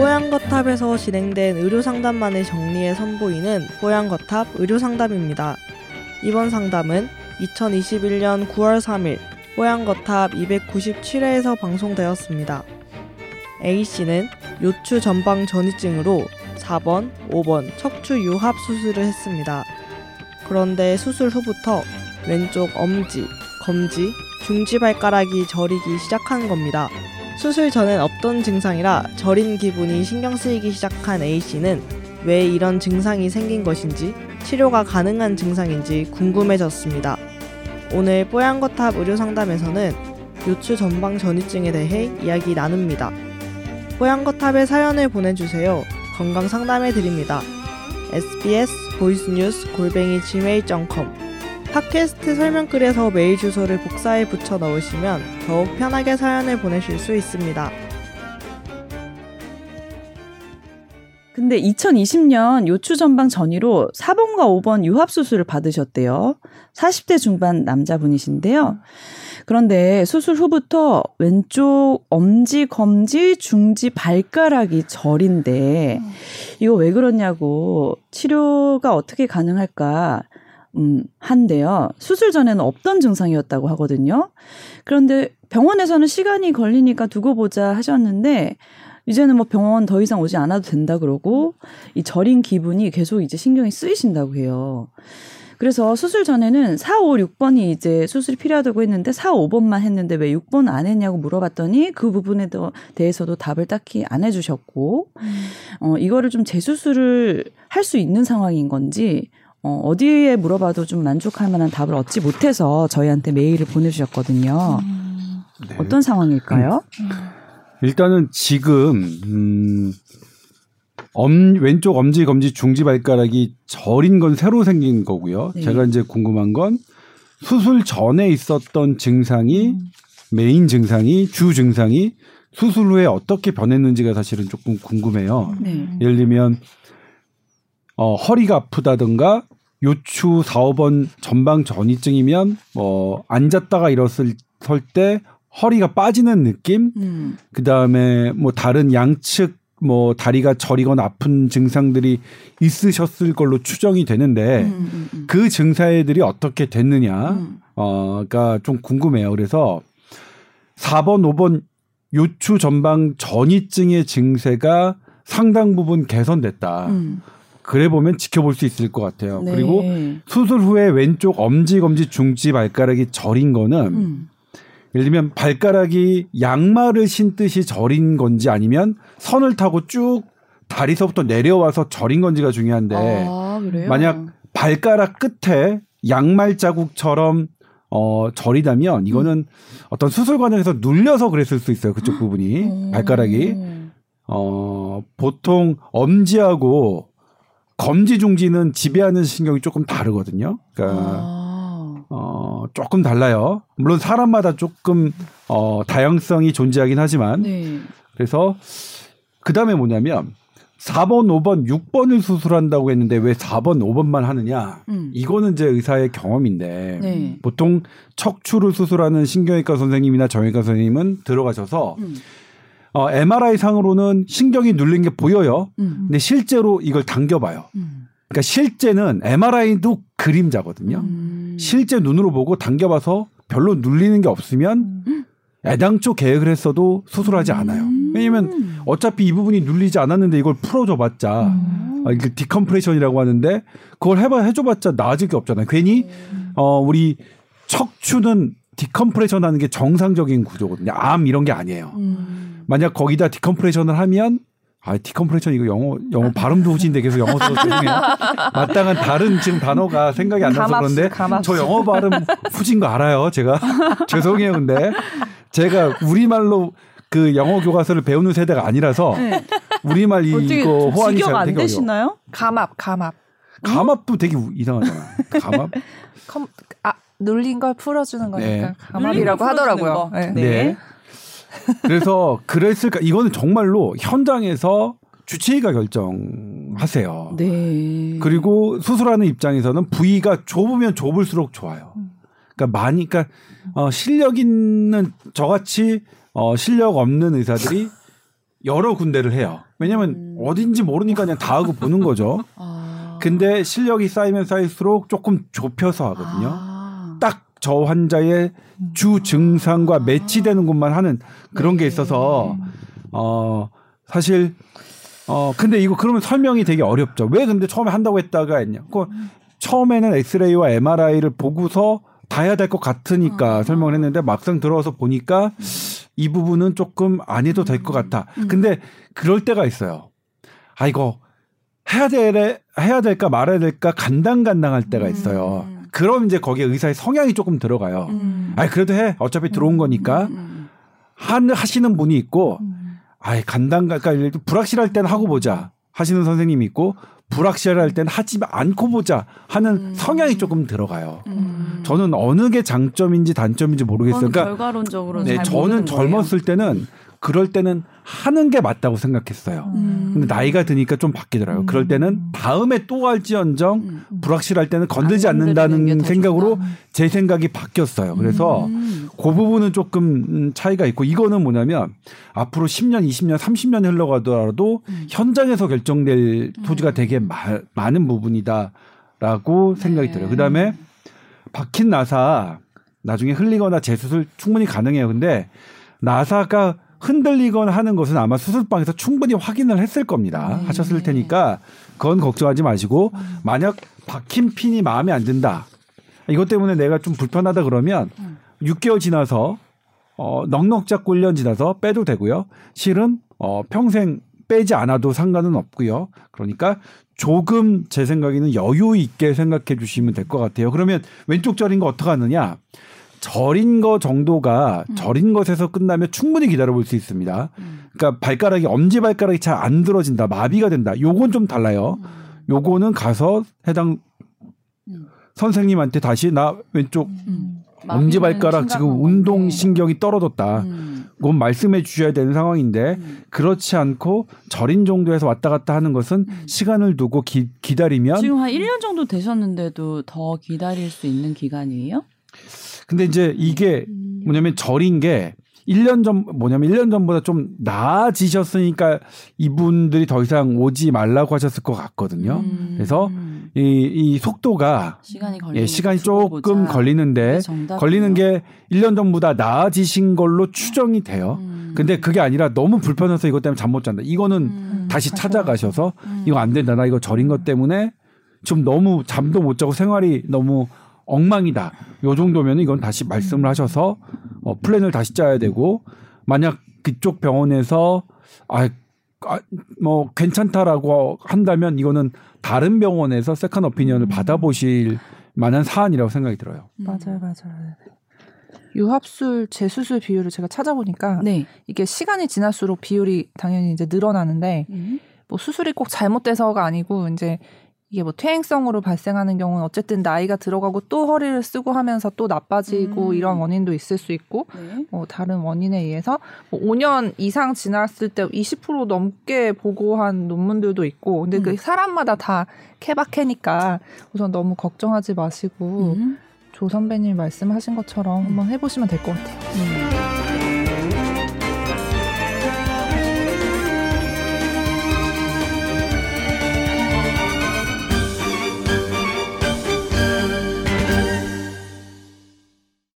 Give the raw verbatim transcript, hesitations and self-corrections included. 뽀얀거탑에서 진행된 의료상담만을 정리해 선보이는 뽀얀거탑 의료상담입니다. 이번 상담은 이천이십일년 구월 삼일 뽀얀거탑 이백구십칠회에서 방송되었습니다. A씨는 요추 전방 전이증으로 사번, 오번 척추 유합 수술을 했습니다. 그런데 수술 후부터 왼쪽 엄지, 검지, 중지발가락이 저리기 시작한 겁니다. 수술 전엔 없던 증상이라 저린 기분이 신경 쓰이기 시작한 A씨는 왜 이런 증상이 생긴 것인지, 치료가 가능한 증상인지 궁금해졌습니다. 오늘 뽀얀거탑 의료상담에서는 요추 전방 전이증에 대해 이야기 나눕니다. 뽀얀거탑에 사연을 보내주세요. 건강 상담해드립니다. 에스비에스 보이스뉴스 골뱅이 지메일 닷컴 팟캐스트 설명글에서 메일 주소를 복사해 붙여 넣으시면 더욱 편하게 사연을 보내실 수 있습니다. 근데 이천이십년 요추 전방 전이로 사번과 오번 유합 수술을 받으셨대요. 사십대 중반 남자분이신데요. 그런데 수술 후부터 왼쪽 엄지, 검지, 중지, 발가락이 저린데 이거 왜 그러냐고 치료가 어떻게 가능할까 음, 한데요. 수술 전에는 없던 증상이었다고 하거든요. 그런데 병원에서는 시간이 걸리니까 두고 보자 하셨는데 이제는 뭐 병원 더 이상 오지 않아도 된다 그러고 이 저린 기분이 계속 이제 신경이 쓰이신다고 해요. 그래서 수술 전에는 사, 오, 육번이 이제 수술이 필요하다고 했는데 사, 오번만 했는데 왜 육번 안 했냐고 물어봤더니 그 부분에 대해서도 답을 딱히 안 해주셨고 음. 어, 이거를 좀 재수술을 할 수 있는 상황인 건지 어, 어디에 물어봐도 좀 만족할 만한 답을 얻지 못해서 저희한테 메일을 보내주셨거든요. 음. 네. 어떤 상황일까요? 음. 일단은 지금 음, 엄, 왼쪽 엄지, 검지, 중지 발가락이 저린 건 새로 생긴 거고요. 네. 제가 이제 궁금한 건 수술 전에 있었던 증상이 음. 메인 증상이 주 증상이 수술 후에 어떻게 변했는지가 사실은 조금 궁금해요. 네. 예를 들면 어, 허리가 아프다든가 요추 사, 오번 전방 전이증이면 뭐 앉았다가 일어설 때 허리가 빠지는 느낌, 음. 그 다음에 뭐 다른 양측 뭐 다리가 저리거나 아픈 증상들이 있으셨을 걸로 추정이 되는데 음, 음, 음. 그 증상들이 어떻게 됐느냐, 음. 어가 좀 궁금해요. 그래서 사번, 오번 요추 전방 전이증의 증세가 상당 부분 개선됐다. 음. 그래 보면 지켜볼 수 있을 것 같아요. 네. 그리고 수술 후에 왼쪽 엄지, 검지, 중지, 발가락이 저린 거는 음. 예를 들면 발가락이 양말을 신듯이 저린 건지 아니면 선을 타고 쭉 다리서부터 내려와서 저린 건지가 중요한데 아, 그래요? 만약 발가락 끝에 양말 자국처럼 어, 저리다면 이거는 음. 어떤 수술 과정에서 눌려서 그랬을 수 있어요. 그쪽 부분이 음. 발가락이 어, 보통 엄지하고 검지 중지는 지배하는 신경이 조금 다르거든요. 그러니까 아. 어, 조금 달라요. 물론 사람마다 조금 어, 다양성이 존재하긴 하지만 네. 그래서 그 다음에 뭐냐면 사번, 오번, 육번을 수술한다고 했는데 왜 사번, 오번만 하느냐 음. 이거는 이제 의사의 경험인데 네. 보통 척추를 수술하는 신경외과 선생님이나 정외과 선생님은 들어가셔서 음. 어, 엠아르아이 상으로는 신경이 눌린 게 보여요. 음. 근데 실제로 이걸 당겨봐요. 음. 그러니까 실제는 엠아르아이도 그림자거든요. 음. 실제 눈으로 보고 당겨봐서 별로 눌리는 게 없으면 음. 애당초 계획을 했어도 수술하지 않아요. 왜냐하면 어차피 이 부분이 눌리지 않았는데 이걸 풀어줘봤자 음. 아, 이걸 디컴프레션이라고 하는데 그걸 해봐 해줘봤자 나아질 게 없잖아요. 괜히 어, 우리 척추는 디컴프레션 하는 게 정상적인 구조거든요. 암 이런 게 아니에요. 음. 만약 거기다 디컴프레션을 하면 아, 디컴프레션 이거 영어 영어 발음도 후진데 계속 영어 써서 죄송해요. 마땅한 다른 지금 단어가 생각이 안 나서 그런데 감압수. 저 영어 발음 후진 거 알아요. 제가 죄송해요. 근데 제가 우리말로 그 영어 교과서를 배우는 세대가 아니라서 네. 우리말 이거 호환이 잘 안 되시나요? 감압, 감압. 감압도 되게 이상하잖아. 감압. 컴, 아, 눌린 걸 풀어주는 거니까 네. 감압이라고 하더라고요. 네. 네. 네. 그래서 그랬을까? 이거는 정말로 현장에서 주치의가 결정하세요. 네. 그리고 수술하는 입장에서는 부위가 좁으면 좁을수록 좋아요. 그러니까 많이, 그러니까 어, 실력 있는 저같이 어, 실력 없는 의사들이 여러 군데를 해요. 왜냐하면 음. 어딘지 모르니까 그냥 다 하고 보는 거죠. 아. 근데 실력이 쌓이면 쌓일수록 조금 좁혀서 하거든요. 아. 딱 저 환자의 음. 주 증상과 매치되는 것만 하는 그런 네. 게 있어서 어 사실 어 근데 이거 그러면 설명이 되게 어렵죠. 왜 근데 처음에 한다고 했다가 했냐. 그 음. 처음에는 엑스레이와 엠알아이를 보고서 다 해야 될 것 같으니까 아. 설명을 했는데 막상 들어와서 보니까 음. 이 부분은 조금 안 해도 될 것 같아. 음. 근데 그럴 때가 있어요. 아 이거 해야 될 해야 될까 말아야 될까 간당간당할 때가 있어요. 음. 그럼 이제 거기에 의사의 성향이 조금 들어가요. 음. 아 그래도 해. 어차피 음. 들어온 거니까 음. 한 하시는 분이 있고, 음. 아 간당간 그러니까 불확실할 땐 하고 보자 하시는 선생님이 있고, 불확실할 땐 하지 않고 보자 하는 음. 성향이 조금 들어가요. 음. 저는 어느 게 장점인지 단점인지 모르겠어요. 그러니까 결과론적으로 네, 잘 저는 젊었을 거예요. 때는 그럴 때는 하는 게 맞다고 생각했어요. 음. 근데 나이가 드니까 좀 바뀌더라고요. 음. 그럴 때는 다음에 또 할지언정 음. 불확실할 때는 건들지 않는다는 생각으로 좋다. 제 생각이 바뀌었어요. 그래서 음. 그 부분은 조금 차이가 있고, 이거는 뭐냐면 앞으로 십 년, 이십 년, 삼십 년이 흘러가더라도 음. 현장에서 결정될 소지가 음. 되게 마, 많은 부분이다라고 생각이 네. 들어요. 그다음에 박힌 나사 나중에 흘리거나 재수술 충분히 가능해요. 근데 나사가 흔들리거나 하는 것은 아마 수술방에서 충분히 확인을 했을 겁니다. 네. 하셨을 테니까 그건 걱정하지 마시고, 만약 박힌 핀이 마음에 안 든다, 이것 때문에 내가 좀 불편하다 그러면 음. 육 개월 지나서 어, 넉넉잡고 일 년 지나서 빼도 되고요. 실은 어, 평생 빼지 않아도 상관은 없고요. 그러니까 조금 제 생각에는 여유 있게 생각해 주시면 될 것 같아요. 그러면 왼쪽 절인 거 어떻게 하느냐? 절인 거 정도가 음. 절인 것에서 끝나면 충분히 기다려볼 수 있습니다. 음. 그러니까 발가락이 엄지발가락이 잘 안 들어진다, 마비가 된다, 요건 좀 달라요. 음. 요거는 가서 해당 음. 선생님한테 다시 나 왼쪽 음. 엄지발가락 지금 운동신경이 떨어졌다, 음. 그건 말씀해 주셔야 되는 상황인데 음. 그렇지 않고 절인 정도에서 왔다 갔다 하는 것은 음. 시간을 두고 기, 기다리면 지금 한 일 년 정도 되셨는데도 더 기다릴 수 있는 기간이에요? 근데 이제 이게 뭐냐면 절인 게 일 년 전 뭐냐면 일 년 전보다 좀 나아지셨으니까 이분들이 더 이상 오지 말라고 하셨을 것 같거든요. 음. 그래서 이, 이 속도가 시간이, 예, 시간이 조금 걸리는데 걸리는 게 일 년 전보다 나아지신 걸로 추정이 돼요. 음. 근데 그게 아니라 너무 불편해서 이것 때문에 잠 못 잔다, 이거는 음. 다시 찾아가셔서 음. 이거 안 된다, 나 이거 절인 것 때문에 지금 너무 잠도 못 자고 생활이 너무 엉망이다, 요 정도면 이건 다시 말씀을 하셔서 어, 플랜을 다시 짜야 되고, 만약 그쪽 병원에서 아, 아, 뭐 괜찮다라고 한다면 이거는 다른 병원에서 세컨 오피니언을 음. 받아보실 만한 사안이라고 생각이 들어요. 맞아요, 맞아요. 유합술 재수술 비율을 제가 찾아보니까 네. 이게 시간이 지날수록 비율이 당연히 이제 늘어나는데 음. 뭐 수술이 꼭 잘못돼서가 아니고 이제 이게 뭐 퇴행성으로 발생하는 경우는 어쨌든 나이가 들어가고 또 허리를 쓰고 하면서 또 나빠지고 음. 이런 원인도 있을 수 있고 네. 뭐 다른 원인에 의해서 뭐 오 년 이상 지났을 때 이십 퍼센트 넘게 보고한 논문들도 있고, 근데 음. 그 사람마다 다 케바케니까 우선 너무 걱정하지 마시고 음. 조 선배님이 말씀하신 것처럼 음. 한번 해보시면 될 것 같아요. 음.